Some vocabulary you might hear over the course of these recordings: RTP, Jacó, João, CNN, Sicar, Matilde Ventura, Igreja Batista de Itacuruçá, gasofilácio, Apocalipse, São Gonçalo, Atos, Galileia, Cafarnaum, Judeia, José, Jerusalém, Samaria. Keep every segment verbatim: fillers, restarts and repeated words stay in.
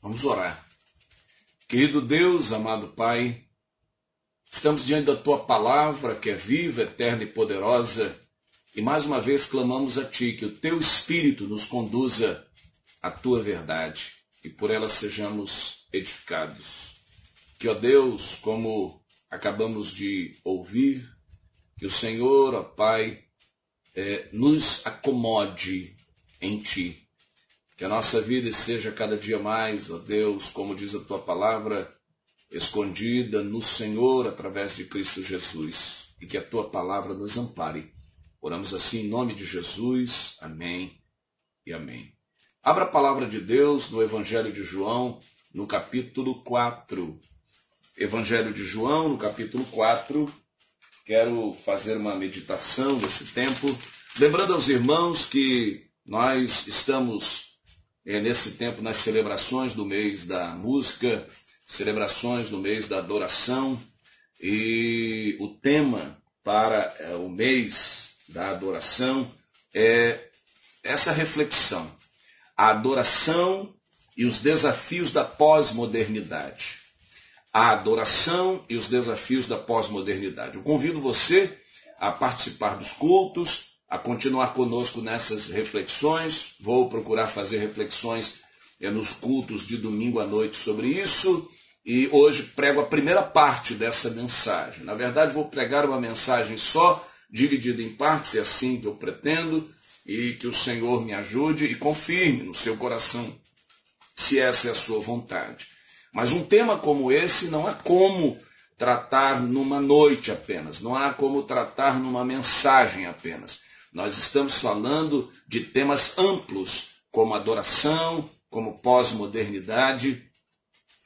Vamos orar. Querido Deus, amado Pai, estamos diante da Tua Palavra, que é viva, eterna e poderosa, e mais uma vez clamamos a Ti, que o Teu Espírito nos conduza à Tua verdade, e por ela sejamos edificados. Que, ó Deus, como acabamos de ouvir, que o Senhor, ó Pai, eh, nos acomode em Ti. Que a nossa vida seja cada dia mais, ó Deus, como diz a Tua Palavra, escondida no Senhor através de Cristo Jesus. E que a Tua Palavra nos ampare. Oramos assim em nome de Jesus. Amém e amém. Abra a Palavra de Deus no Evangelho de João, no capítulo quatro. Evangelho de João, no capítulo quatro. Quero fazer uma meditação nesse tempo. Lembrando aos irmãos que nós estamos... É nesse tempo, nas celebrações do mês da música, celebrações do mês da adoração, e o tema para o mês da adoração é essa reflexão: a adoração e os desafios da pós-modernidade. A adoração e os desafios da pós-modernidade. Eu convido você a participar dos cultos, a continuar conosco nessas reflexões. Vou procurar fazer reflexões é, nos cultos de domingo à noite sobre isso, e hoje prego a primeira parte dessa mensagem. Na verdade, vou pregar uma mensagem só, dividida em partes, é assim que eu pretendo, e que o Senhor me ajude e confirme no seu coração, se essa é a sua vontade. Mas um tema como esse não há como tratar numa noite apenas, não há como tratar numa mensagem apenas. Nós estamos falando de temas amplos, como adoração, como pós-modernidade,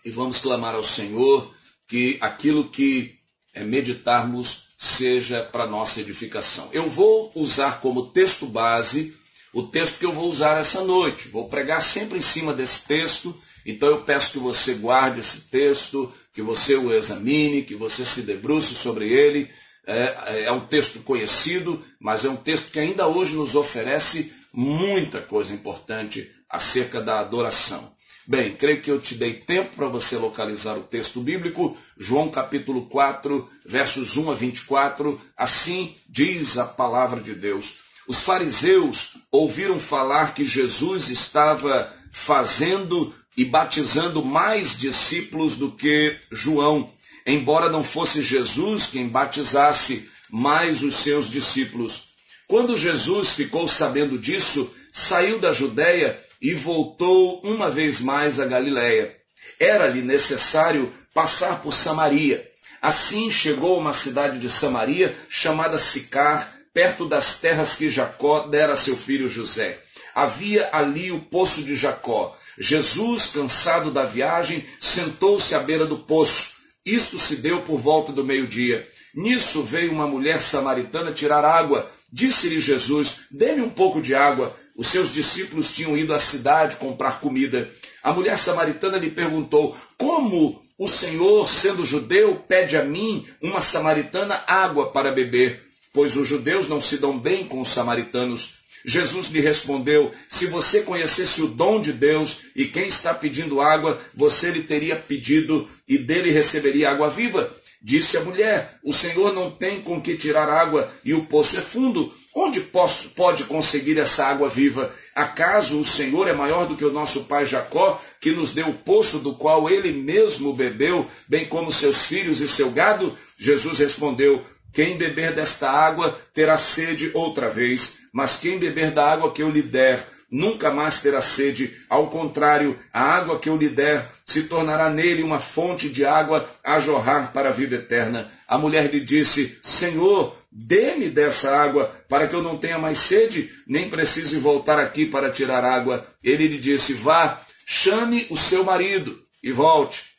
e vamos clamar ao Senhor que aquilo que é meditarmos seja para nossa edificação. Eu vou usar como texto base o texto que eu vou usar essa noite. Vou pregar sempre em cima desse texto, então eu peço que você guarde esse texto, que você o examine, que você se debruce sobre ele. É, é um texto conhecido, mas é um texto que ainda hoje nos oferece muita coisa importante acerca da adoração. Bem, creio que eu te dei tempo para você localizar o texto bíblico, João capítulo quatro, versos um a vinte e quatro, assim diz a palavra de Deus. Os fariseus ouviram falar que Jesus estava fazendo e batizando mais discípulos do que João, embora não fosse Jesus quem batizasse, mas os seus discípulos. Quando Jesus ficou sabendo disso, saiu da Judeia e voltou uma vez mais à Galileia. Era-lhe necessário passar por Samaria. Assim chegou a uma cidade de Samaria, chamada Sicar, perto das terras que Jacó dera a seu filho José. Havia ali o poço de Jacó. Jesus, cansado da viagem, sentou-se à beira do poço. Isto se deu por volta do meio-dia. Nisso veio uma mulher samaritana tirar água. Disse-lhe Jesus: dê-me um pouco de água. Os seus discípulos tinham ido à cidade comprar comida. A mulher samaritana lhe perguntou: como o Senhor, sendo judeu, pede a mim, uma samaritana, água para beber? Pois os judeus não se dão bem com os samaritanos. Jesus lhe respondeu: se você conhecesse o dom de Deus e quem está pedindo água, você lhe teria pedido e dele receberia água viva. Disse a mulher: o Senhor não tem com que tirar água e o poço é fundo. Onde posso, pode conseguir essa água viva? Acaso o Senhor é maior do que o nosso pai Jacó, que nos deu o poço do qual ele mesmo bebeu, bem como seus filhos e seu gado? Jesus respondeu: quem beber desta água terá sede outra vez, mas quem beber da água que eu lhe der nunca mais terá sede. Ao contrário, a água que eu lhe der se tornará nele uma fonte de água a jorrar para a vida eterna. A mulher lhe disse: Senhor, dê-me dessa água para que eu não tenha mais sede, nem precise voltar aqui para tirar água. Ele lhe disse: vá, chame o seu marido e volte.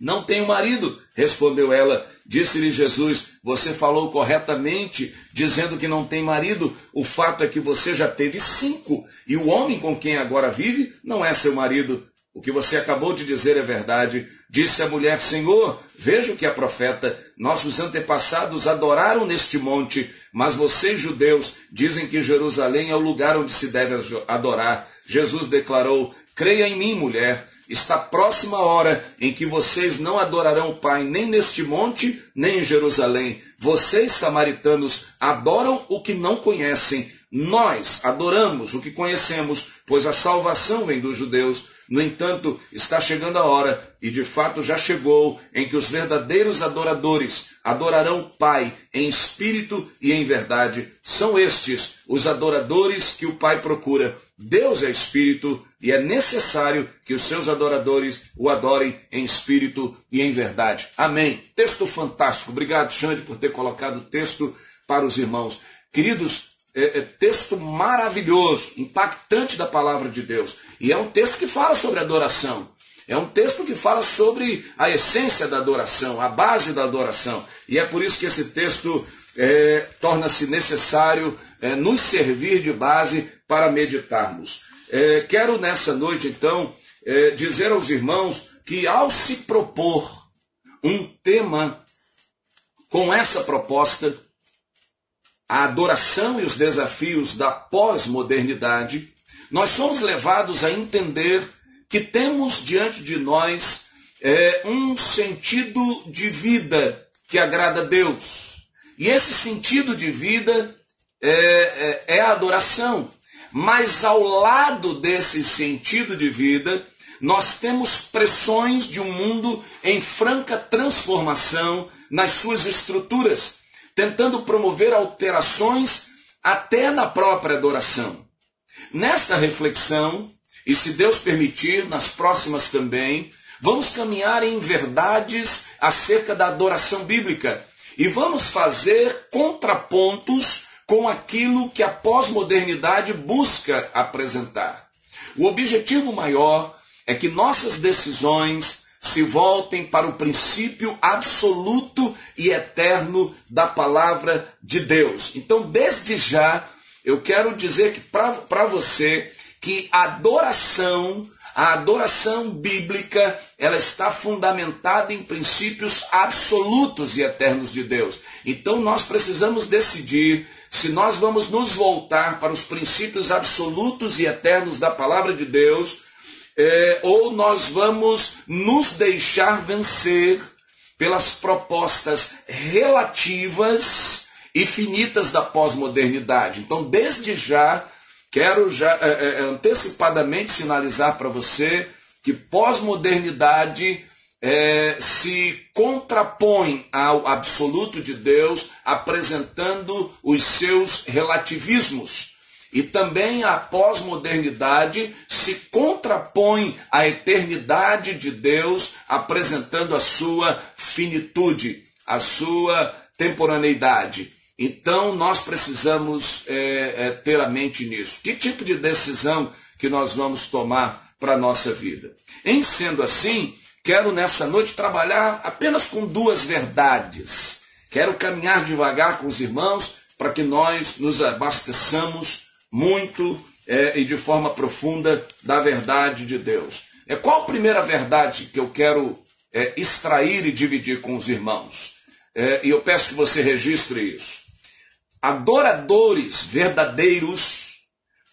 Não tenho marido, respondeu ela. Disse-lhe Jesus: você falou corretamente, dizendo que não tem marido. O fato é que você já teve cinco, e o homem com quem agora vive não é seu marido. O que você acabou de dizer é verdade. Disse a mulher: Senhor, vejo que é profeta. Nossos antepassados adoraram neste monte, mas vocês, judeus, dizem que Jerusalém é o lugar onde se deve adorar. Jesus declarou: Creia em mim, mulher, está próxima a hora em que vocês não adorarão o Pai, nem neste monte, nem em Jerusalém. Vocês, samaritanos, adoram o que não conhecem. Nós adoramos o que conhecemos, pois a salvação vem dos judeus. No entanto, está chegando a hora, e de fato já chegou, em que os verdadeiros adoradores adorarão o Pai em espírito e em verdade. São estes os adoradores que o Pai procura. Deus é espírito e é necessário que os seus adoradores o adorem em espírito e em verdade. Amém. Texto fantástico. Obrigado, Xande, por ter colocado o texto para os irmãos. Queridos, É, é texto maravilhoso, impactante da palavra de Deus. E é um texto que fala sobre adoração. É um texto que fala sobre a essência da adoração, a base da adoração. E é por isso que esse texto é, torna-se necessário é, nos servir de base para meditarmos. É, quero nessa noite, então, é, dizer aos irmãos que ao se propor um tema com essa proposta, a adoração e os desafios da pós-modernidade, nós somos levados a entender que temos diante de nós é, um sentido de vida que agrada a Deus. E esse sentido de vida é, é, é a adoração. Mas ao lado desse sentido de vida, nós temos pressões de um mundo em franca transformação nas suas estruturas, tentando promover alterações até na própria adoração. Nesta reflexão, e se Deus permitir, nas próximas também, vamos caminhar em verdades acerca da adoração bíblica e vamos fazer contrapontos com aquilo que a pós-modernidade busca apresentar. O objetivo maior é que nossas decisões se voltem para o princípio absoluto e eterno da palavra de Deus. Então, desde já, eu quero dizer que para você que a adoração, a adoração bíblica, ela está fundamentada em princípios absolutos e eternos de Deus. Então, nós precisamos decidir se nós vamos nos voltar para os princípios absolutos e eternos da palavra de Deus, É, ou nós vamos nos deixar vencer pelas propostas relativas e finitas da pós-modernidade. Então, desde já, quero já é, é, antecipadamente sinalizar para você que pós-modernidade é, se contrapõe ao absoluto de Deus, apresentando os seus relativismos. E também a pós-modernidade se contrapõe à eternidade de Deus, apresentando a sua finitude, a sua temporaneidade. Então nós precisamos é, é, ter a mente nisso. Que tipo de decisão que nós vamos tomar para a nossa vida? Em sendo assim, quero nessa noite trabalhar apenas com duas verdades. Quero caminhar devagar com os irmãos para que nós nos abasteçamos muito é, e de forma profunda da verdade de Deus. É, qual a primeira verdade que eu quero é, extrair e dividir com os irmãos? É, e eu peço que você registre isso. Adoradores verdadeiros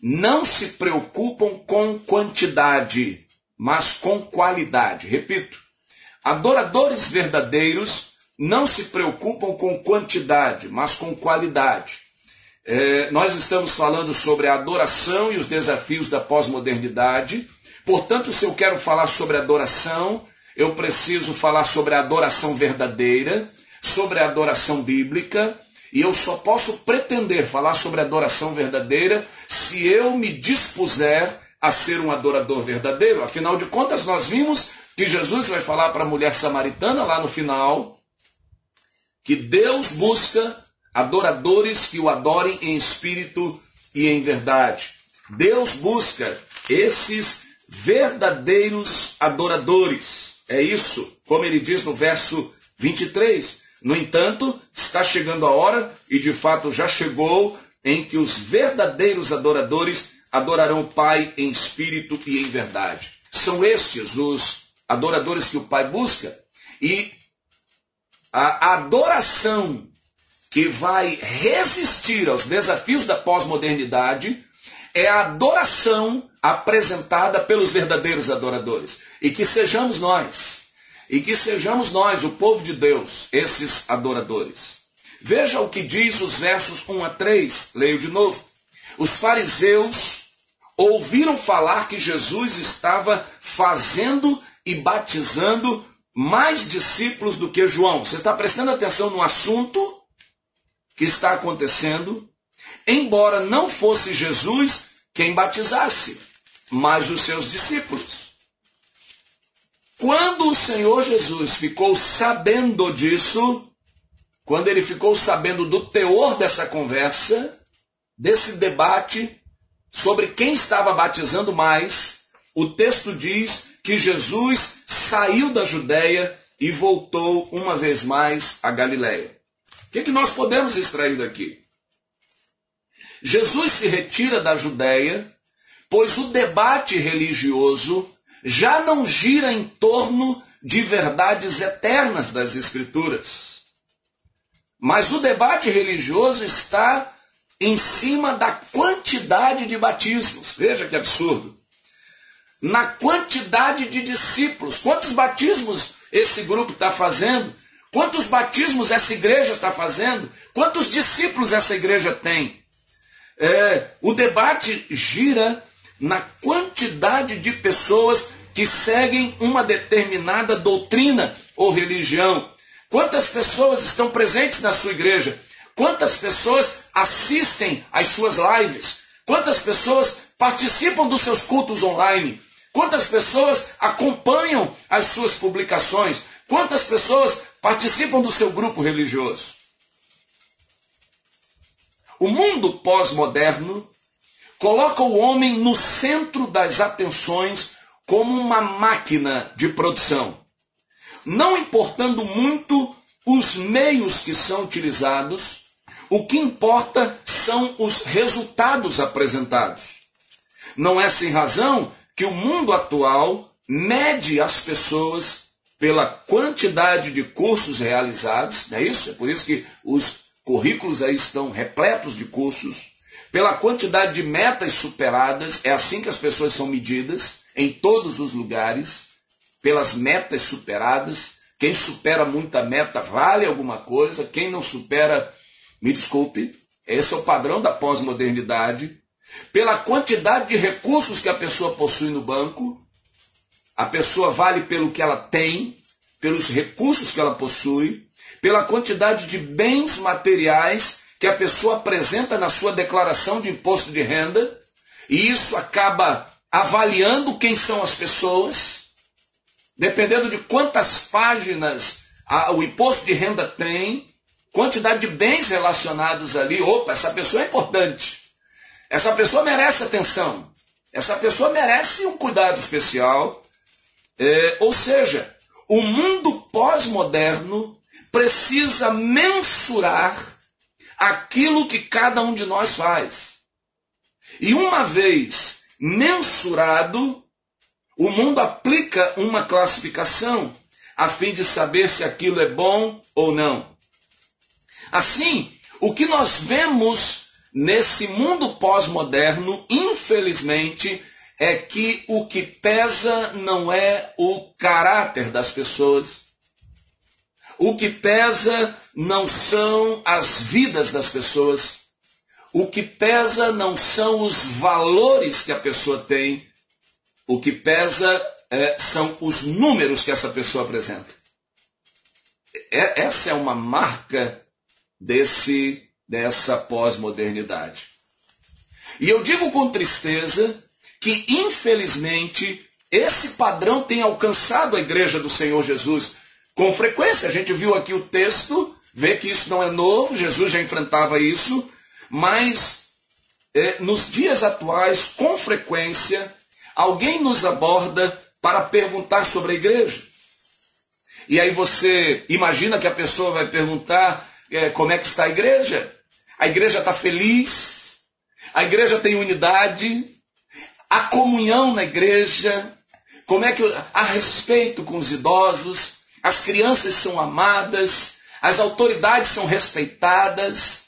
não se preocupam com quantidade, mas com qualidade. Repito, adoradores verdadeiros não se preocupam com quantidade, mas com qualidade. É, nós estamos falando sobre a adoração e os desafios da pós-modernidade. Portanto, se eu quero falar sobre adoração, eu preciso falar sobre a adoração verdadeira, sobre a adoração bíblica, e eu só posso pretender falar sobre a adoração verdadeira se eu me dispuser a ser um adorador verdadeiro. Afinal de contas, nós vimos que Jesus vai falar para a mulher samaritana lá no final que Deus busca adoradores que o adorem em espírito e em verdade. Deus busca esses verdadeiros adoradores. É isso, como ele diz no verso vinte e três. No entanto, está chegando a hora, e de fato já chegou, em que os verdadeiros adoradores adorarão o Pai em espírito e em verdade. São estes os adoradores que o Pai busca. E a adoração que vai resistir aos desafios da pós-modernidade é a adoração apresentada pelos verdadeiros adoradores. E que sejamos nós, e que sejamos nós, o povo de Deus, esses adoradores. Veja o que diz os versos um a três, leio de novo. Os fariseus ouviram falar que Jesus estava fazendo e batizando mais discípulos do que João. Você está prestando atenção no assunto que está acontecendo? Embora não fosse Jesus quem batizasse, mas os seus discípulos. Quando o Senhor Jesus ficou sabendo disso, quando ele ficou sabendo do teor dessa conversa, desse debate sobre quem estava batizando mais, o texto diz que Jesus saiu da Judeia e voltou uma vez mais à Galileia. O que que nós podemos extrair daqui? Jesus se retira da Judeia, pois o debate religioso já não gira em torno de verdades eternas das Escrituras. Mas o debate religioso está em cima da quantidade de batismos. Veja que absurdo. Na quantidade de discípulos. Quantos batismos esse grupo está fazendo? Quantos batismos essa igreja está fazendo? Quantos discípulos essa igreja tem? É, o debate gira na quantidade de pessoas que seguem uma determinada doutrina ou religião. Quantas pessoas estão presentes na sua igreja? Quantas pessoas assistem às suas lives? Quantas pessoas participam dos seus cultos online? Quantas pessoas acompanham as suas publicações? Quantas pessoas participam do seu grupo religioso? O mundo pós-moderno coloca o homem no centro das atenções como uma máquina de produção, não importando muito os meios que são utilizados, o que importa são os resultados apresentados. Não é sem razão que o mundo atual mede as pessoas pela quantidade de cursos realizados, não é isso? É por isso que os currículos aí estão repletos de cursos, pela quantidade de metas superadas, é assim que as pessoas são medidas, em todos os lugares, pelas metas superadas. Quem supera muita meta vale alguma coisa, quem não supera, me desculpe, esse é o padrão da pós-modernidade, pela quantidade de recursos que a pessoa possui no banco, a pessoa vale pelo que ela tem, pelos recursos que ela possui, pela quantidade de bens materiais que a pessoa apresenta na sua declaração de imposto de renda, e isso acaba avaliando quem são as pessoas, dependendo de quantas páginas a, o imposto de renda tem, quantidade de bens relacionados ali, opa, essa pessoa é importante, essa pessoa merece atenção, essa pessoa merece um cuidado especial, é, ou seja, o mundo pós-moderno precisa mensurar aquilo que cada um de nós faz. E uma vez mensurado, o mundo aplica uma classificação a fim de saber se aquilo é bom ou não. Assim, o que nós vemos nesse mundo pós-moderno, infelizmente, é que o que pesa não é o caráter das pessoas. O que pesa não são as vidas das pessoas. O que pesa não são os valores que a pessoa tem. O que pesa é, são os números que essa pessoa apresenta. É, essa é uma marca desse, dessa pós-modernidade. E eu digo com tristeza que, infelizmente, esse padrão tem alcançado a igreja do Senhor Jesus. Com frequência, a gente viu aqui o texto, vê que isso não é novo, Jesus já enfrentava isso, mas eh, nos dias atuais, com frequência, alguém nos aborda para perguntar sobre a igreja. E aí você imagina que a pessoa vai perguntar eh, como é que está a igreja? A igreja está feliz? A igreja tem unidade? A comunhão na igreja? Como é que há respeito com os idosos? As crianças são amadas, as autoridades são respeitadas,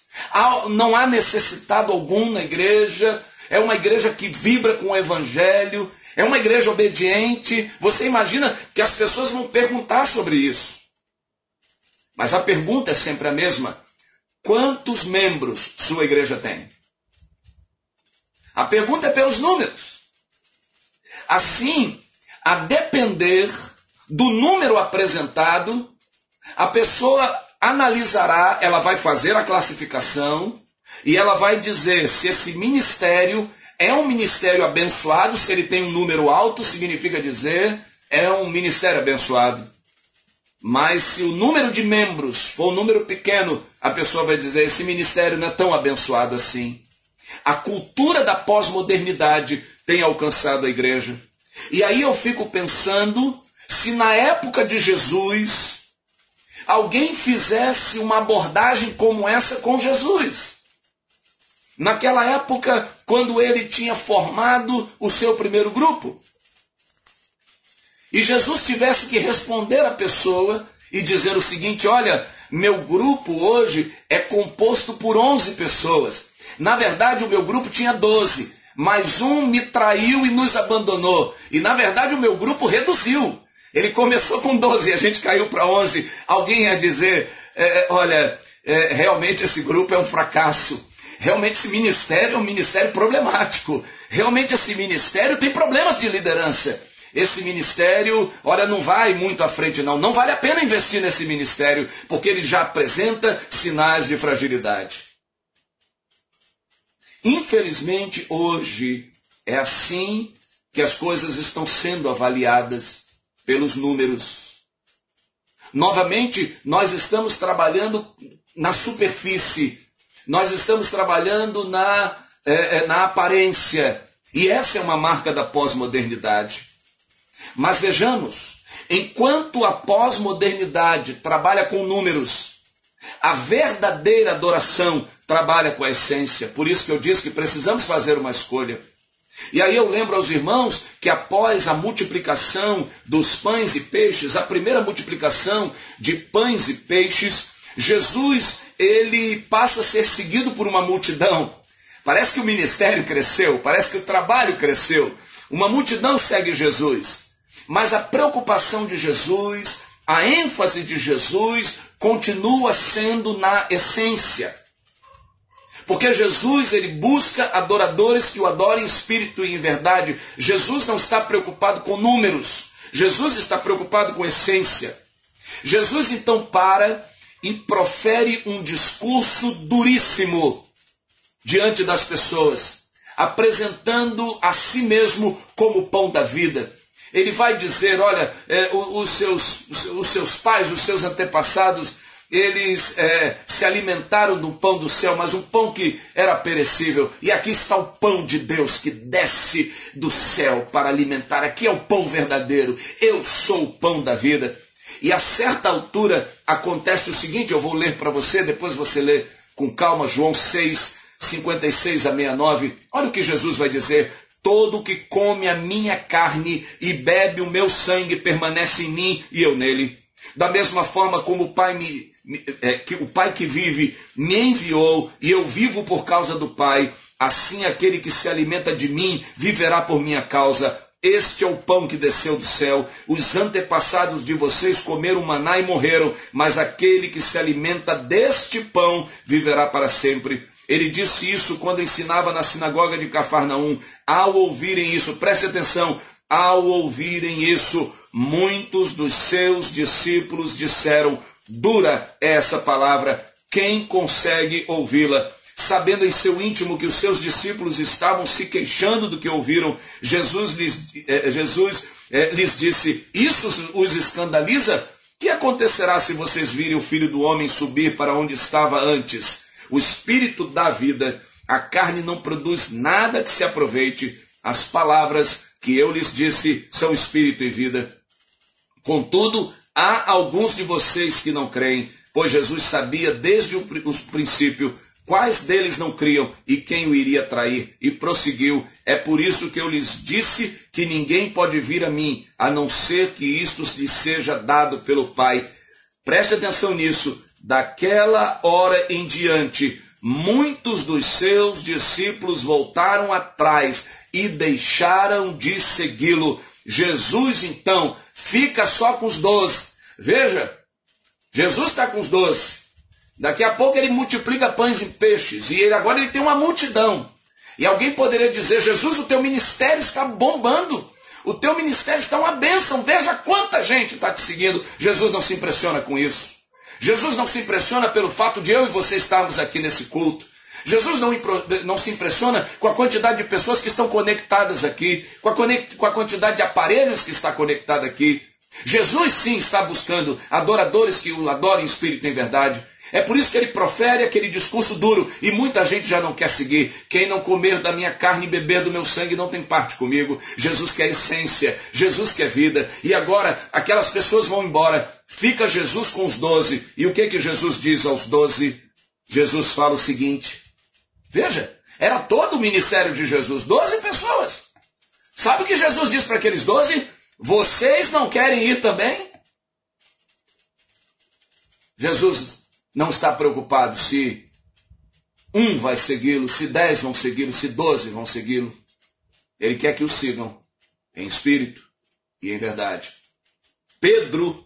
não há necessitado algum na igreja, é uma igreja que vibra com o evangelho, é uma igreja obediente. Você imagina que as pessoas vão perguntar sobre isso. Mas a pergunta é sempre a mesma. Quantos membros sua igreja tem? A pergunta é pelos números. Assim, a depender do número apresentado, a pessoa analisará, ela vai fazer a classificação e ela vai dizer se esse ministério é um ministério abençoado. Se ele tem um número alto, significa dizer é um ministério abençoado. Mas se o número de membros for um número pequeno, a pessoa vai dizer esse ministério não é tão abençoado assim. A cultura da pós-modernidade tem alcançado a igreja. E aí eu fico pensando se na época de Jesus alguém fizesse uma abordagem como essa com Jesus. Naquela época, quando ele tinha formado o seu primeiro grupo, e Jesus tivesse que responder à pessoa e dizer o seguinte: olha, meu grupo hoje é composto por onze pessoas. Na verdade, o meu grupo tinha doze, mas um me traiu e nos abandonou. E na verdade, o meu grupo reduziu. Ele começou com doze e a gente caiu para onze. Alguém ia dizer, é, olha, é, realmente esse grupo é um fracasso. Realmente esse ministério é um ministério problemático. Realmente esse ministério tem problemas de liderança. Esse ministério, olha, não vai muito à frente não. Não vale a pena investir nesse ministério, porque ele já apresenta sinais de fragilidade. Infelizmente, hoje, é assim que as coisas estão sendo avaliadas. Pelos números. Novamente, nós estamos trabalhando na superfície. Nós estamos trabalhando na, é, na aparência. E essa é uma marca da pós-modernidade. Mas vejamos, enquanto a pós-modernidade trabalha com números, a verdadeira adoração trabalha com a essência. Por isso que eu disse que precisamos fazer uma escolha. E aí eu lembro aos irmãos que após a multiplicação dos pães e peixes, a primeira multiplicação de pães e peixes, Jesus, ele passa a ser seguido por uma multidão. Parece que o ministério cresceu, parece que o trabalho cresceu. Uma multidão segue Jesus. Mas a preocupação de Jesus, a ênfase de Jesus, continua sendo na essência. Porque Jesus, ele busca adoradores que o adorem em espírito e em verdade. Jesus não está preocupado com números. Jesus está preocupado com essência. Jesus então para e profere um discurso duríssimo diante das pessoas, apresentando a si mesmo como o pão da vida. Ele vai dizer, olha, é, os, seus, os seus pais, os seus antepassados, eles é, se alimentaram do pão do céu, mas um pão que era perecível. E aqui está o pão de Deus que desce do céu para alimentar. Aqui é o pão verdadeiro. Eu sou o pão da vida. E a certa altura acontece o seguinte, eu vou ler para você, depois você lê com calma, João seis, cinquenta e seis a sessenta e nove. Olha o que Jesus vai dizer. Todo que come a minha carne e bebe o meu sangue permanece em mim e eu nele. Da mesma forma como o Pai me... É, que o Pai que vive me enviou e eu vivo por causa do Pai, assim aquele que se alimenta de mim viverá por minha causa. Este é o pão que desceu do céu. Os antepassados de vocês comeram maná e morreram, mas aquele que se alimenta deste pão viverá para sempre. Ele disse isso quando ensinava na sinagoga de Cafarnaum. Ao ouvirem isso, preste atenção, ao ouvirem isso, muitos dos seus discípulos disseram: dura é essa palavra, quem consegue ouvi-la? Sabendo em seu íntimo que os seus discípulos estavam se queixando do que ouviram, Jesus lhes, eh, Jesus, eh, lhes disse, isso os escandaliza? O que acontecerá se vocês virem o Filho do Homem subir para onde estava antes? O Espírito dá vida, a carne não produz nada que se aproveite. As palavras que eu lhes disse são Espírito e vida. Contudo, há alguns de vocês que não creem, pois Jesus sabia desde o princípio quais deles não criam e quem o iria trair. E prosseguiu, é por isso que eu lhes disse que ninguém pode vir a mim, a não ser que isto lhe seja dado pelo Pai. Preste atenção nisso. Daquela hora em diante, muitos dos seus discípulos voltaram atrás e deixaram de segui-lo. Jesus, então, fica só com os doze. Veja, Jesus está com os doze. Daqui a pouco ele multiplica pães e peixes. E ele, agora ele tem uma multidão. E alguém poderia dizer, Jesus, o teu ministério está bombando. O teu ministério está uma bênção. Veja quanta gente está te seguindo. Jesus não se impressiona com isso. Jesus não se impressiona pelo fato de eu e você estarmos aqui nesse culto. Jesus não, não se impressiona com a quantidade de pessoas que estão conectadas aqui, com a, conect, com a quantidade de aparelhos que está conectado aqui. Jesus sim está buscando adoradores que o adorem em espírito e em verdade. É por isso que ele profere aquele discurso duro e muita gente já não quer seguir. Quem não comer da minha carne e beber do meu sangue não tem parte comigo. Jesus quer essência, Jesus quer vida. E agora aquelas pessoas vão embora. Fica Jesus com os doze. E o que que Jesus diz aos doze? Jesus fala o seguinte. Veja, era todo o ministério de Jesus, doze pessoas. Sabe o que Jesus diz para aqueles doze? Vocês não querem ir também? Jesus não está preocupado se um vai segui-lo, se dez vão segui-lo, se doze vão segui-lo. Ele quer que o sigam em espírito e em verdade. Pedro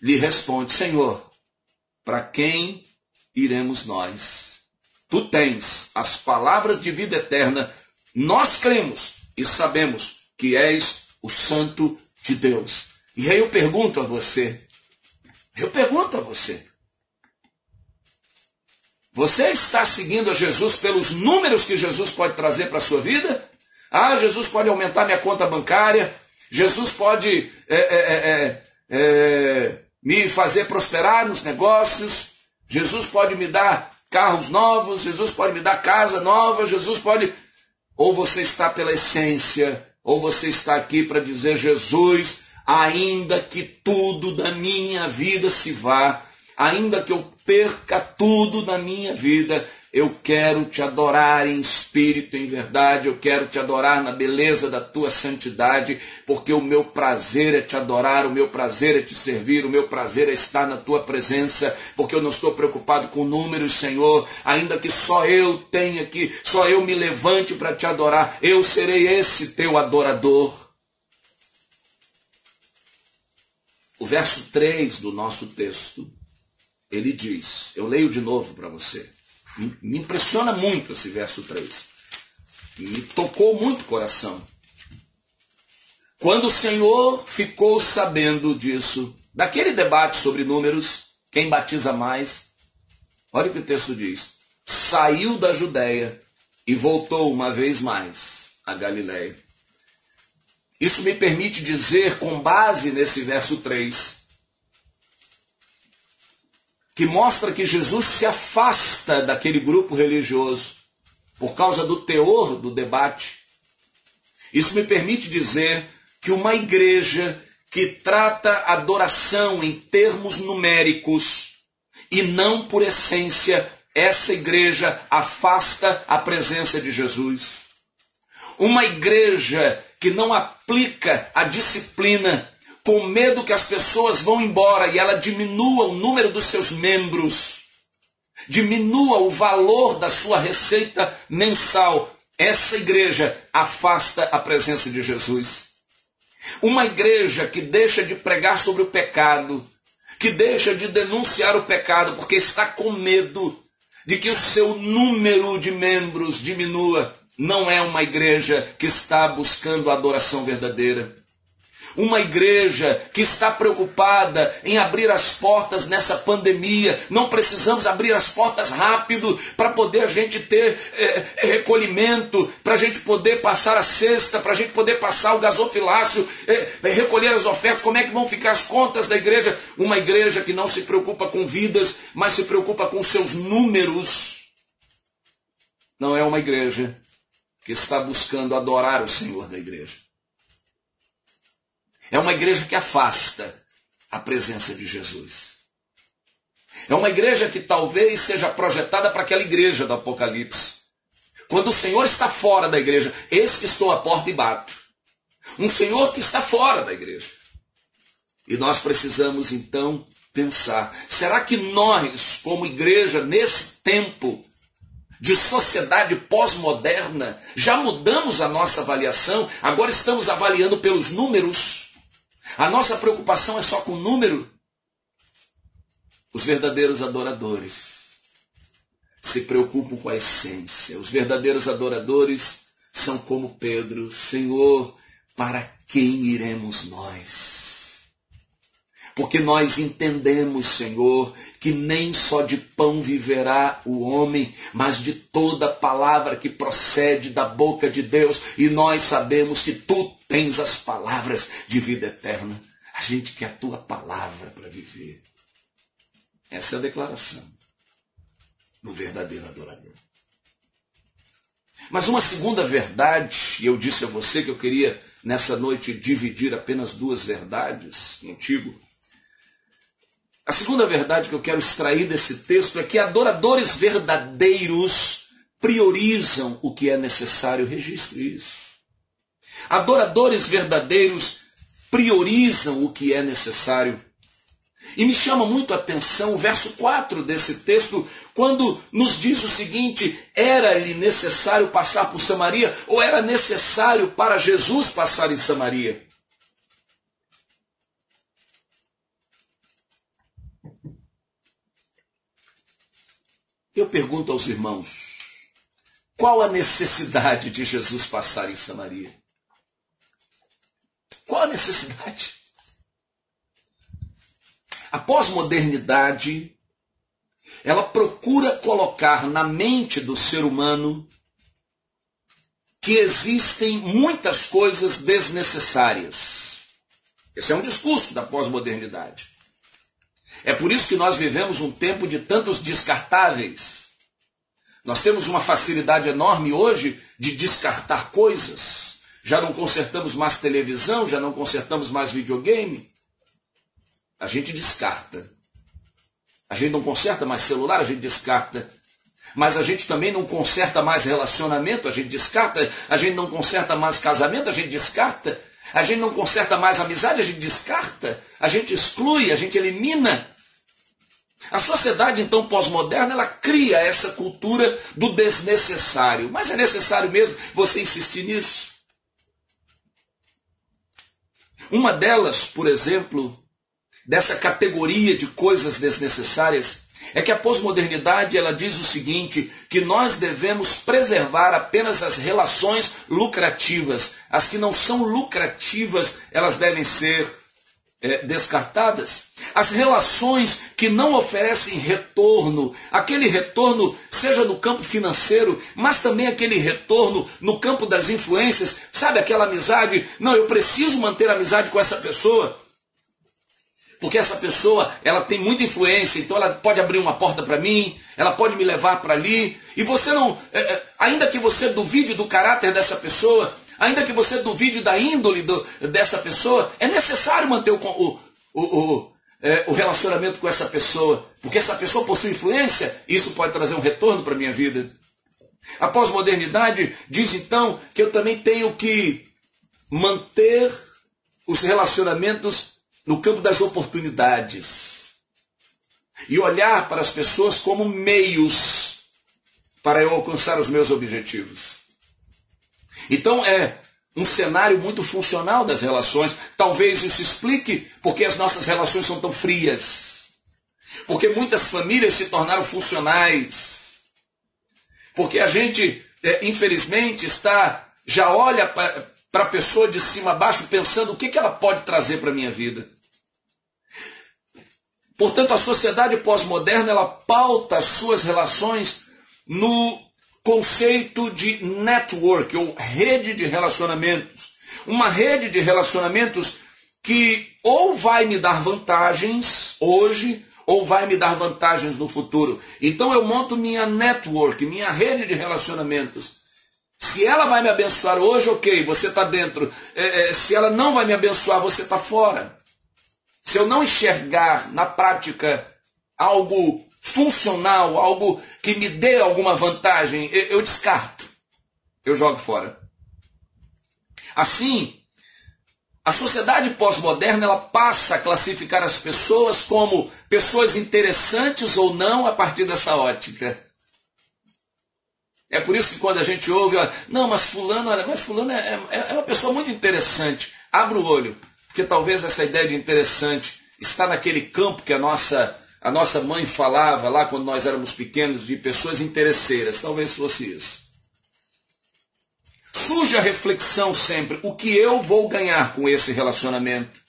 lhe responde, Senhor, para quem iremos nós? Tu tens as palavras de vida eterna, nós cremos e sabemos que és o Santo de Deus. E aí eu pergunto a você, Eu pergunto a você, você está seguindo a Jesus pelos números que Jesus pode trazer para a sua vida? Ah, Jesus pode aumentar minha conta bancária, Jesus pode é, é, é, é, me fazer prosperar nos negócios, Jesus pode me dar carros novos, Jesus pode me dar casa nova, Jesus pode... Ou você está pela essência, ou você está aqui para dizer Jesus... Ainda que tudo da minha vida se vá, ainda que eu perca tudo da minha vida, eu quero te adorar em espírito, em verdade, eu quero te adorar na beleza da tua santidade, porque o meu prazer é te adorar, o meu prazer é te servir, o meu prazer é estar na tua presença, porque eu não estou preocupado com números, Senhor, ainda que só eu tenha que, só eu me levante para te adorar, eu serei esse teu adorador. O verso três do nosso texto, ele diz, eu leio de novo para você, me impressiona muito esse verso três, me tocou muito o coração. Quando o Senhor ficou sabendo disso, daquele debate sobre números, quem batiza mais, olha o que o texto diz, saiu da Judeia e voltou uma vez mais a Galileia. Isso me permite dizer, com base nesse verso três, que mostra que Jesus se afasta daquele grupo religioso por causa do teor do debate. Isso me permite dizer que uma igreja que trata adoração em termos numéricos e não por essência, essa igreja afasta a presença de Jesus. Uma igreja que não aplica a disciplina com medo que as pessoas vão embora e ela diminua o número dos seus membros, diminua o valor da sua receita mensal. Essa igreja afasta a presença de Jesus. Uma igreja que deixa de pregar sobre o pecado, que deixa de denunciar o pecado porque está com medo de que o seu número de membros diminua. Não é uma igreja que está buscando a adoração verdadeira. Uma igreja que está preocupada em abrir as portas nessa pandemia. Não precisamos abrir as portas rápido para poder a gente ter é, recolhimento, para a gente poder passar a cesta, para a gente poder passar o gasofilácio, é, recolher as ofertas. Como é que vão ficar as contas da igreja? Uma igreja que não se preocupa com vidas, mas se preocupa com seus números. Não é uma igreja que está buscando adorar o Senhor da igreja. É uma igreja que afasta a presença de Jesus. É uma igreja que talvez seja projetada para aquela igreja do Apocalipse. Quando o Senhor está fora da igreja, eis que estou à porta e bato. Um Senhor que está fora da igreja. E nós precisamos, então, pensar. Será que nós, como igreja, nesse tempo de sociedade pós-moderna, já mudamos a nossa avaliação? Agora estamos avaliando pelos números. A nossa preocupação é só com o número. Os verdadeiros adoradores se preocupam com a essência. Os verdadeiros adoradores são como Pedro. Senhor, para quem iremos nós? Porque nós entendemos, Senhor, que nem só de pão viverá o homem, mas de toda palavra que procede da boca de Deus. E nós sabemos que Tu tens as palavras de vida eterna. A gente quer a Tua palavra para viver. Essa é a declaração do verdadeiro adorador. Mas uma segunda verdade, e eu disse a você que eu queria, nessa noite, dividir apenas duas verdades contigo. A segunda verdade que eu quero extrair desse texto é que adoradores verdadeiros priorizam o que é necessário. Registre isso. Adoradores verdadeiros priorizam o que é necessário. E me chama muito a atenção o verso quatro desse texto, quando nos diz o seguinte: era-lhe necessário passar por Samaria, ou era necessário para Jesus passar em Samaria. Eu pergunto aos irmãos, qual a necessidade de Jesus passar em Samaria? Qual a necessidade? A pós-modernidade, ela procura colocar na mente do ser humano que existem muitas coisas desnecessárias. Esse é um discurso da pós-modernidade. É por isso que nós vivemos um tempo de tantos descartáveis. Nós temos uma facilidade enorme hoje de descartar coisas. Já não consertamos mais televisão, já não consertamos mais videogame. A gente descarta. A gente não conserta mais celular, a gente descarta. Mas a gente também não conserta mais relacionamento, a gente descarta. A gente não conserta mais casamento, a gente descarta. A gente não conserta mais amizade, a gente descarta. A gente exclui, a gente elimina. A sociedade, então, pós-moderna, ela cria essa cultura do desnecessário. Mas é necessário mesmo você insistir nisso? Uma delas, por exemplo, dessa categoria de coisas desnecessárias, é que a pós-modernidade, ela diz o seguinte, que nós devemos preservar apenas as relações lucrativas. As que não são lucrativas, elas devem ser é, descartadas. As relações que não oferecem retorno, aquele retorno seja no campo financeiro, mas também aquele retorno no campo das influências, sabe, aquela amizade, não, eu preciso manter a amizade com essa pessoa, porque essa pessoa, ela tem muita influência, então ela pode abrir uma porta para mim, ela pode me levar para ali, e você não, é, ainda que você duvide do caráter dessa pessoa, ainda que você duvide da índole do, dessa pessoa, é necessário manter o, o, o, o, é, o relacionamento com essa pessoa, porque essa pessoa possui influência, e isso pode trazer um retorno para a minha vida. A pós-modernidade diz então que eu também tenho que manter os relacionamentos no campo das oportunidades, e olhar para as pessoas como meios para eu alcançar os meus objetivos. Então é um cenário muito funcional das relações. Talvez isso explique porque as nossas relações são tão frias, porque muitas famílias se tornaram funcionais, porque a gente, é, infelizmente, está, já olha para para a pessoa de cima a baixo, pensando o que, que ela pode trazer para a minha vida. Portanto, a sociedade pós-moderna, ela pauta as suas relações no conceito de network, ou rede de relacionamentos. Uma rede de relacionamentos que ou vai me dar vantagens hoje, ou vai me dar vantagens no futuro. Então eu monto minha network, minha rede de relacionamentos. Se ela vai me abençoar hoje, ok, você está dentro. É, é, se ela não vai me abençoar, você está fora. Se eu não enxergar na prática algo funcional, algo que me dê alguma vantagem, eu, eu descarto. Eu jogo fora. Assim, A sociedade pós-moderna ela passa a classificar as pessoas como pessoas interessantes ou não a partir dessa ótica. É por isso que quando a gente ouve, olha, não, mas fulano, olha, mas fulano é, é, é uma pessoa muito interessante. Abra o olho, porque talvez essa ideia de interessante está naquele campo que a nossa, a nossa mãe falava lá quando nós éramos pequenos, de pessoas interesseiras. Talvez fosse isso. Surge a reflexão sempre, o que eu vou ganhar com esse relacionamento?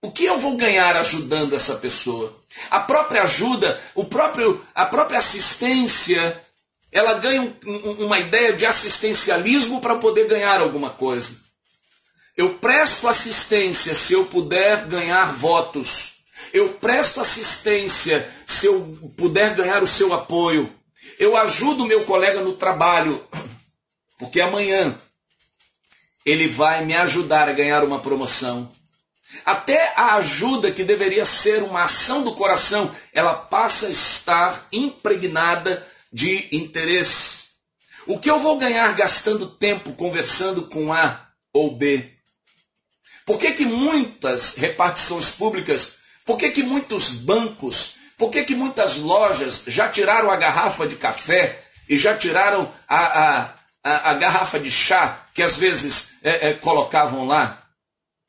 O que eu vou ganhar ajudando essa pessoa? A própria ajuda, o próprio, a própria assistência, ela ganha um, um, uma ideia de assistencialismo para poder ganhar alguma coisa. Eu presto assistência se eu puder ganhar votos. Eu presto assistência se eu puder ganhar o seu apoio. Eu ajudo o meu colega no trabalho, porque amanhã ele vai me ajudar a ganhar uma promoção. Até a ajuda que deveria ser uma ação do coração, ela passa a estar impregnada de interesse. O que eu vou ganhar gastando tempo conversando com A ou B? Por que que muitas repartições públicas, por que que muitos bancos, por que que muitas lojas já tiraram a garrafa de café e já tiraram a... a A, a garrafa de chá que às vezes é, é, colocavam lá,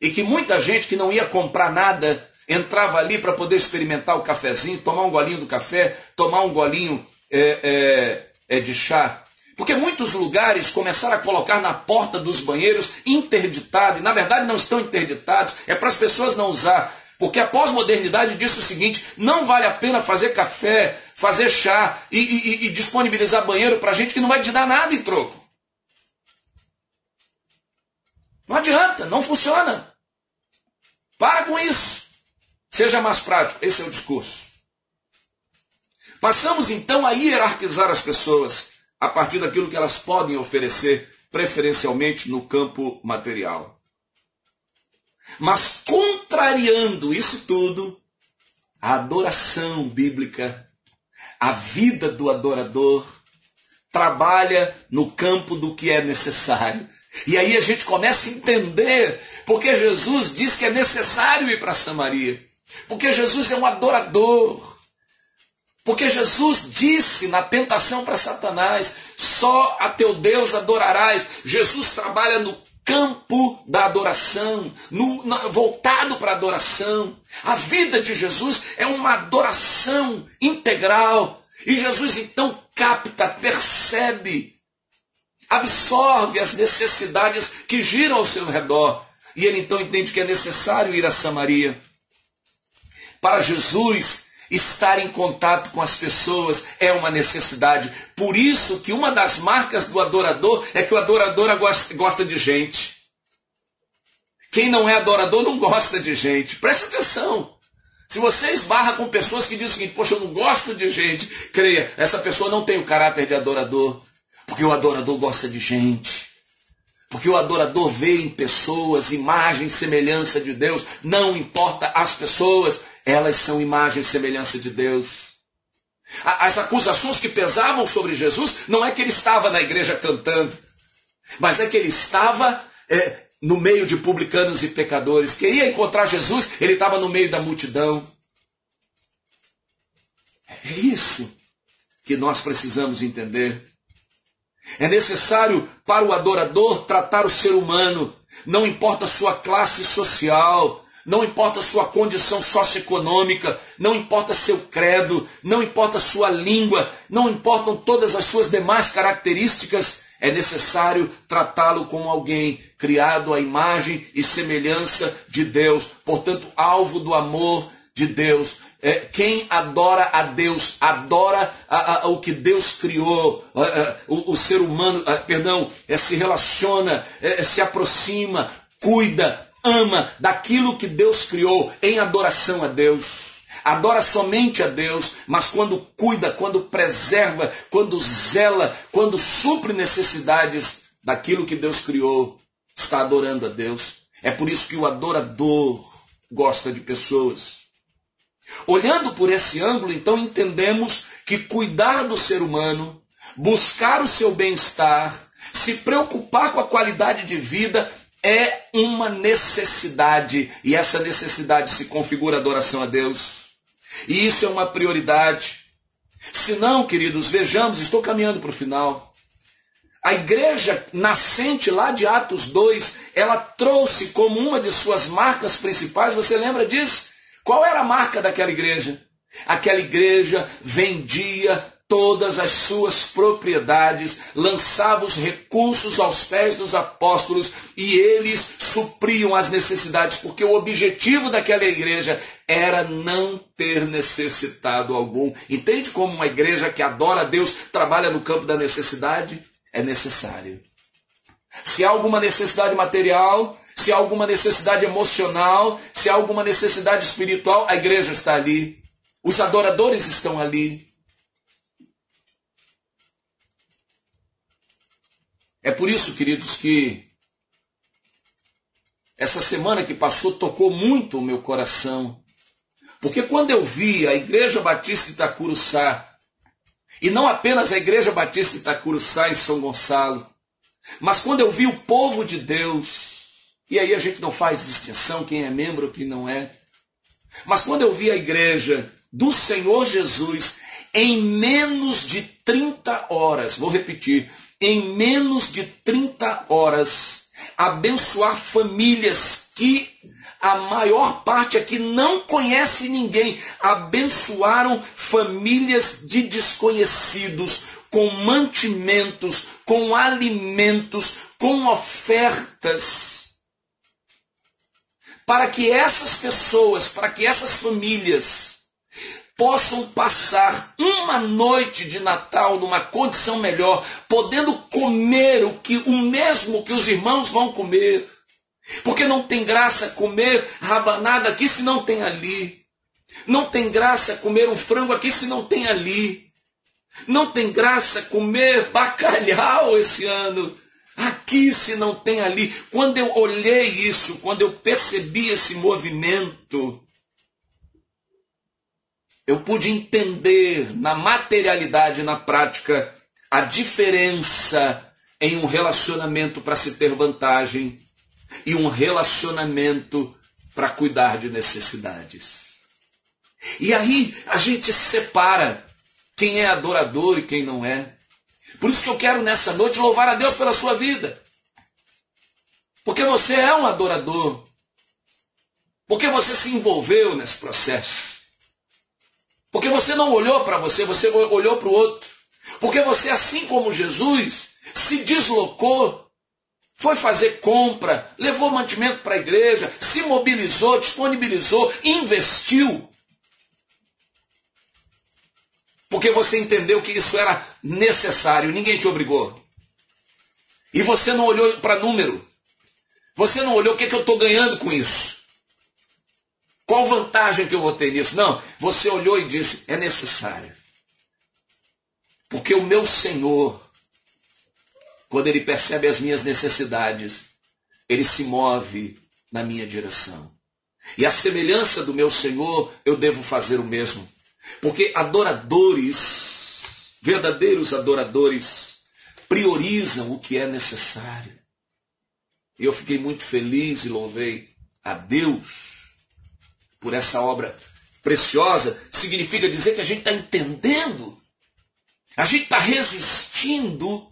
e que muita gente que não ia comprar nada entrava ali para poder experimentar o cafezinho, tomar um golinho do café, tomar um golinho é, é, é, de chá. Porque muitos lugares começaram a colocar na porta dos banheiros interditado, e na verdade não estão interditados, é para as pessoas não usar. Porque a pós-modernidade disse o seguinte, não vale a pena fazer café, fazer chá e, e, e disponibilizar banheiro para gente que não vai te dar nada em troco. Não adianta, não funciona. Para com isso. Seja mais prático. Esse é o discurso. Passamos então a hierarquizar as pessoas a partir daquilo que elas podem oferecer, preferencialmente no campo material. Mas contrariando isso tudo, a adoração bíblica, a vida do adorador, trabalha no campo do que é necessário. E aí a gente começa a entender porque Jesus diz que é necessário ir para Samaria. Porque Jesus é um adorador. Porque Jesus disse na tentação para Satanás, só a teu Deus adorarás. Jesus trabalha no campo da adoração, no, no, voltado para a adoração. A vida de Jesus é uma adoração integral. E Jesus então capta, percebe, absorve as necessidades que giram ao seu redor. E ele então entende que é necessário ir a Samaria. Para Jesus, estar em contato com as pessoas é uma necessidade. Por isso que uma das marcas do adorador é que o adorador gosta de gente. Quem não é adorador não gosta de gente. Presta atenção. Se você esbarra com pessoas que dizem o seguinte, poxa, eu não gosto de gente, creia, essa pessoa não tem o caráter de adorador. Porque o adorador gosta de gente. Porque o adorador vê em pessoas imagem e semelhança de Deus. Não importa as pessoas, elas são imagem e semelhança de Deus. As acusações que pesavam sobre Jesus não é que ele estava na igreja cantando, mas é que ele estava é, no meio de publicanos e pecadores. Queria encontrar Jesus, ele estava no meio da multidão. É isso que nós precisamos entender. É necessário para o adorador tratar o ser humano, não importa a sua classe social, não importa a sua condição socioeconômica, não importa seu credo, não importa a sua língua, não importam todas as suas demais características, é necessário tratá-lo como alguém criado à imagem e semelhança de Deus, portanto, alvo do amor de Deus. É, quem adora a Deus, adora a, a, a, o que Deus criou, a, a, o, o ser humano, a, perdão, é, se relaciona, é, se aproxima, cuida, ama daquilo que Deus criou em adoração a Deus. Adora somente a Deus, mas quando cuida, quando preserva, quando zela, quando supre necessidades daquilo que Deus criou, está adorando a Deus. É por isso que o adorador gosta de pessoas. Olhando por esse ângulo, então entendemos que cuidar do ser humano, buscar o seu bem-estar, se preocupar com a qualidade de vida é uma necessidade, e essa necessidade se configura a adoração a Deus. E isso é uma prioridade. Se não, queridos, vejamos, estou caminhando para o final. A igreja nascente lá de Atos dois, ela trouxe como uma de suas marcas principais, você lembra disso? Qual era a marca daquela igreja? Aquela igreja vendia todas as suas propriedades, lançava os recursos aos pés dos apóstolos e eles supriam as necessidades, porque o objetivo daquela igreja era não ter necessitado algum. Entende como uma igreja que adora a Deus trabalha no campo da necessidade? É necessário. Se há alguma necessidade material, se há alguma necessidade emocional, se há alguma necessidade espiritual, a igreja está ali. Os adoradores estão ali. É por isso, queridos, que essa semana que passou tocou muito o meu coração. Porque quando eu vi a Igreja Batista de Itacuruçá, e não apenas a Igreja Batista de Itacuruçá em São Gonçalo, mas quando eu vi o povo de Deus, e aí a gente não faz distinção quem é membro ou quem não é, mas quando eu vi a igreja do Senhor Jesus, em menos de trinta horas, vou repetir, em menos de trinta horas, abençoar famílias que a maior parte aqui não conhece ninguém, abençoaram famílias de desconhecidos, com mantimentos, com alimentos, com ofertas, para que essas pessoas, para que essas famílias possam passar uma noite de Natal numa condição melhor, podendo comer o que, o mesmo que os irmãos vão comer. Porque não tem graça comer rabanada aqui se não tem ali. Não tem graça comer um frango aqui se não tem ali. Não tem graça comer bacalhau esse ano aqui se não tem ali. Quando eu olhei isso, quando eu percebi esse movimento, eu pude entender na materialidade, na prática, a diferença em um relacionamento para se ter vantagem e um relacionamento para cuidar de necessidades. E aí a gente separa quem é adorador e quem não é. Por isso que eu quero nessa noite louvar a Deus pela sua vida. Porque você é um adorador. Porque você se envolveu nesse processo. Porque você não olhou para você, você olhou para o outro. Porque você, assim como Jesus, se deslocou, foi fazer compra, levou mantimento para a igreja, se mobilizou, disponibilizou, investiu. Porque você entendeu que isso era necessário, ninguém te obrigou. E você não olhou para número. Você não olhou o que, é que eu estou ganhando com isso. Qual vantagem que eu vou ter nisso? Não, você olhou e disse, é necessário. Porque o meu Senhor, quando ele percebe as minhas necessidades, ele se move na minha direção. E à semelhança do meu Senhor, eu devo fazer o mesmo. Porque adoradores, verdadeiros adoradores, priorizam o que é necessário. E eu fiquei muito feliz e louvei a Deus por essa obra preciosa. Significa dizer que a gente está entendendo, a gente está resistindo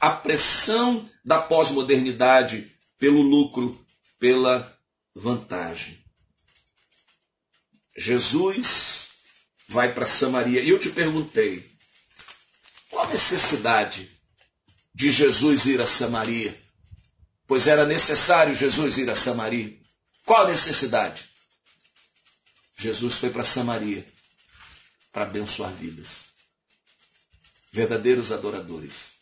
a pressão da pós-modernidade pelo lucro, pela vantagem. Jesus vai para Samaria. E eu te perguntei, qual a necessidade de Jesus ir a Samaria? Pois era necessário Jesus ir a Samaria. Qual a necessidade? Jesus foi para Samaria para abençoar vidas. Verdadeiros adoradores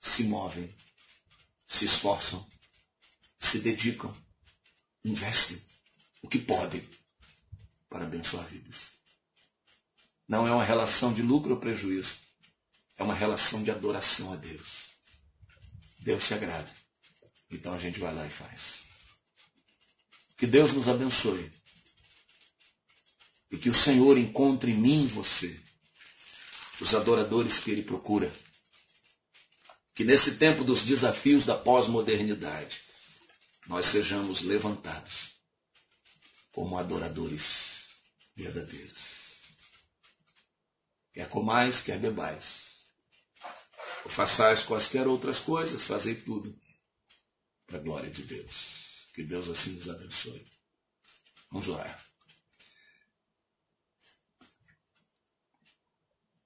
se movem, se esforçam, se dedicam, investem o que podem para abençoar vidas. Não é uma relação de lucro ou prejuízo, é uma relação de adoração a Deus. Deus se agrada, então a gente vai lá e faz. Que Deus nos abençoe e que o Senhor encontre em mim e você os adoradores que Ele procura. que nesse tempo dos desafios da pós-modernidade, nós sejamos levantados como adoradores verdadeiros. Quer comais, quer bebais, ou façais quaisquer outras coisas, fazei tudo para a glória de Deus. Que Deus assim nos abençoe. Vamos orar.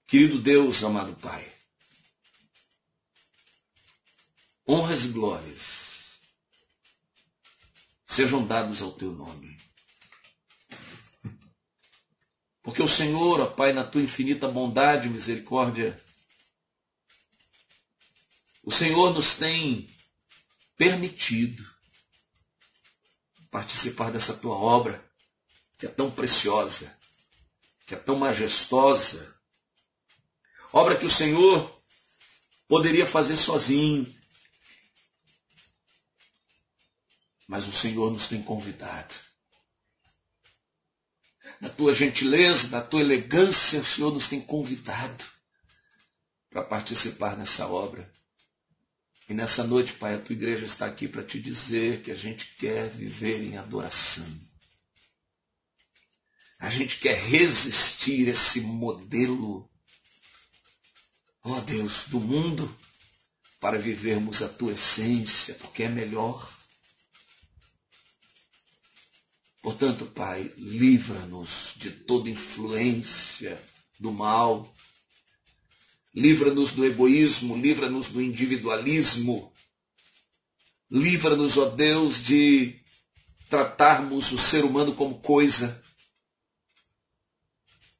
Querido Deus, amado Pai, honras e glórias sejam dados ao teu nome. Porque o Senhor, ó Pai, na tua infinita bondade e misericórdia, o Senhor nos tem permitido participar dessa tua obra, que é tão preciosa, que é tão majestosa, obra que o Senhor poderia fazer sozinho, mas o Senhor nos tem convidado. Da tua gentileza, da tua elegância, o Senhor nos tem convidado para participar nessa obra. E nessa noite, Pai, a tua igreja está aqui para te dizer que a gente quer viver em adoração. A gente quer resistir a esse modelo, ó Deus, do mundo, para vivermos a tua essência, porque é melhor. Portanto, Pai, livra-nos de toda influência do mal, livra-nos do egoísmo, livra-nos do individualismo, livra-nos, ó Deus, de tratarmos o ser humano como coisa,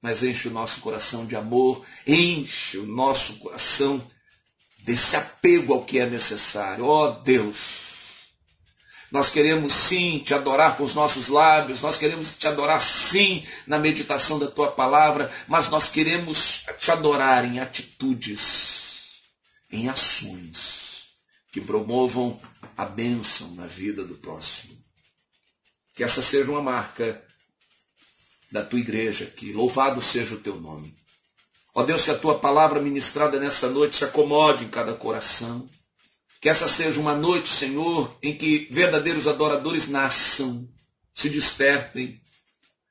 mas enche o nosso coração de amor, enche o nosso coração desse apego ao que é necessário. Ó Deus, nós queremos sim te adorar com os nossos lábios, nós queremos te adorar sim na meditação da tua palavra, mas nós queremos te adorar em atitudes, em ações que promovam a bênção na vida do próximo. Que essa seja uma marca da tua igreja, que louvado seja o teu nome. Ó Deus, que a tua palavra ministrada nessa noite se acomode em cada coração. Que essa seja uma noite, Senhor, em que verdadeiros adoradores nasçam, se despertem.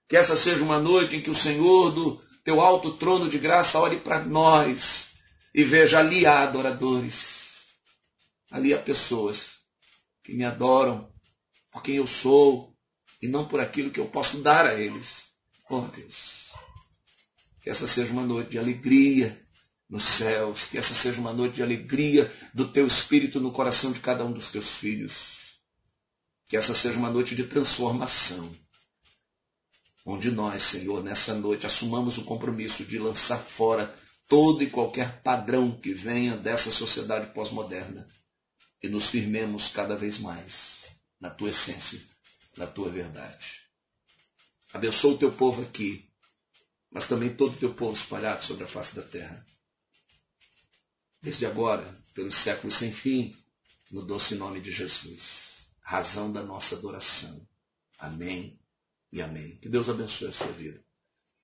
Que essa seja uma noite em que o Senhor do teu alto trono de graça olhe para nós e veja: ali há adoradores, ali há pessoas que me adoram por quem eu sou e não por aquilo que eu posso dar a eles. Ó Deus, que essa seja uma noite de alegria nos céus, que essa seja uma noite de alegria do teu Espírito no coração de cada um dos teus filhos, que essa seja uma noite de transformação, onde nós, Senhor, nessa noite assumamos o compromisso de lançar fora todo e qualquer padrão que venha dessa sociedade pós-moderna e nos firmemos cada vez mais na tua essência, na tua verdade. Abençoa o teu povo aqui, mas também todo o teu povo espalhado sobre a face da terra, desde agora, pelos séculos sem fim, no doce nome de Jesus, razão da nossa adoração. Amém e amém. Que Deus abençoe a sua vida.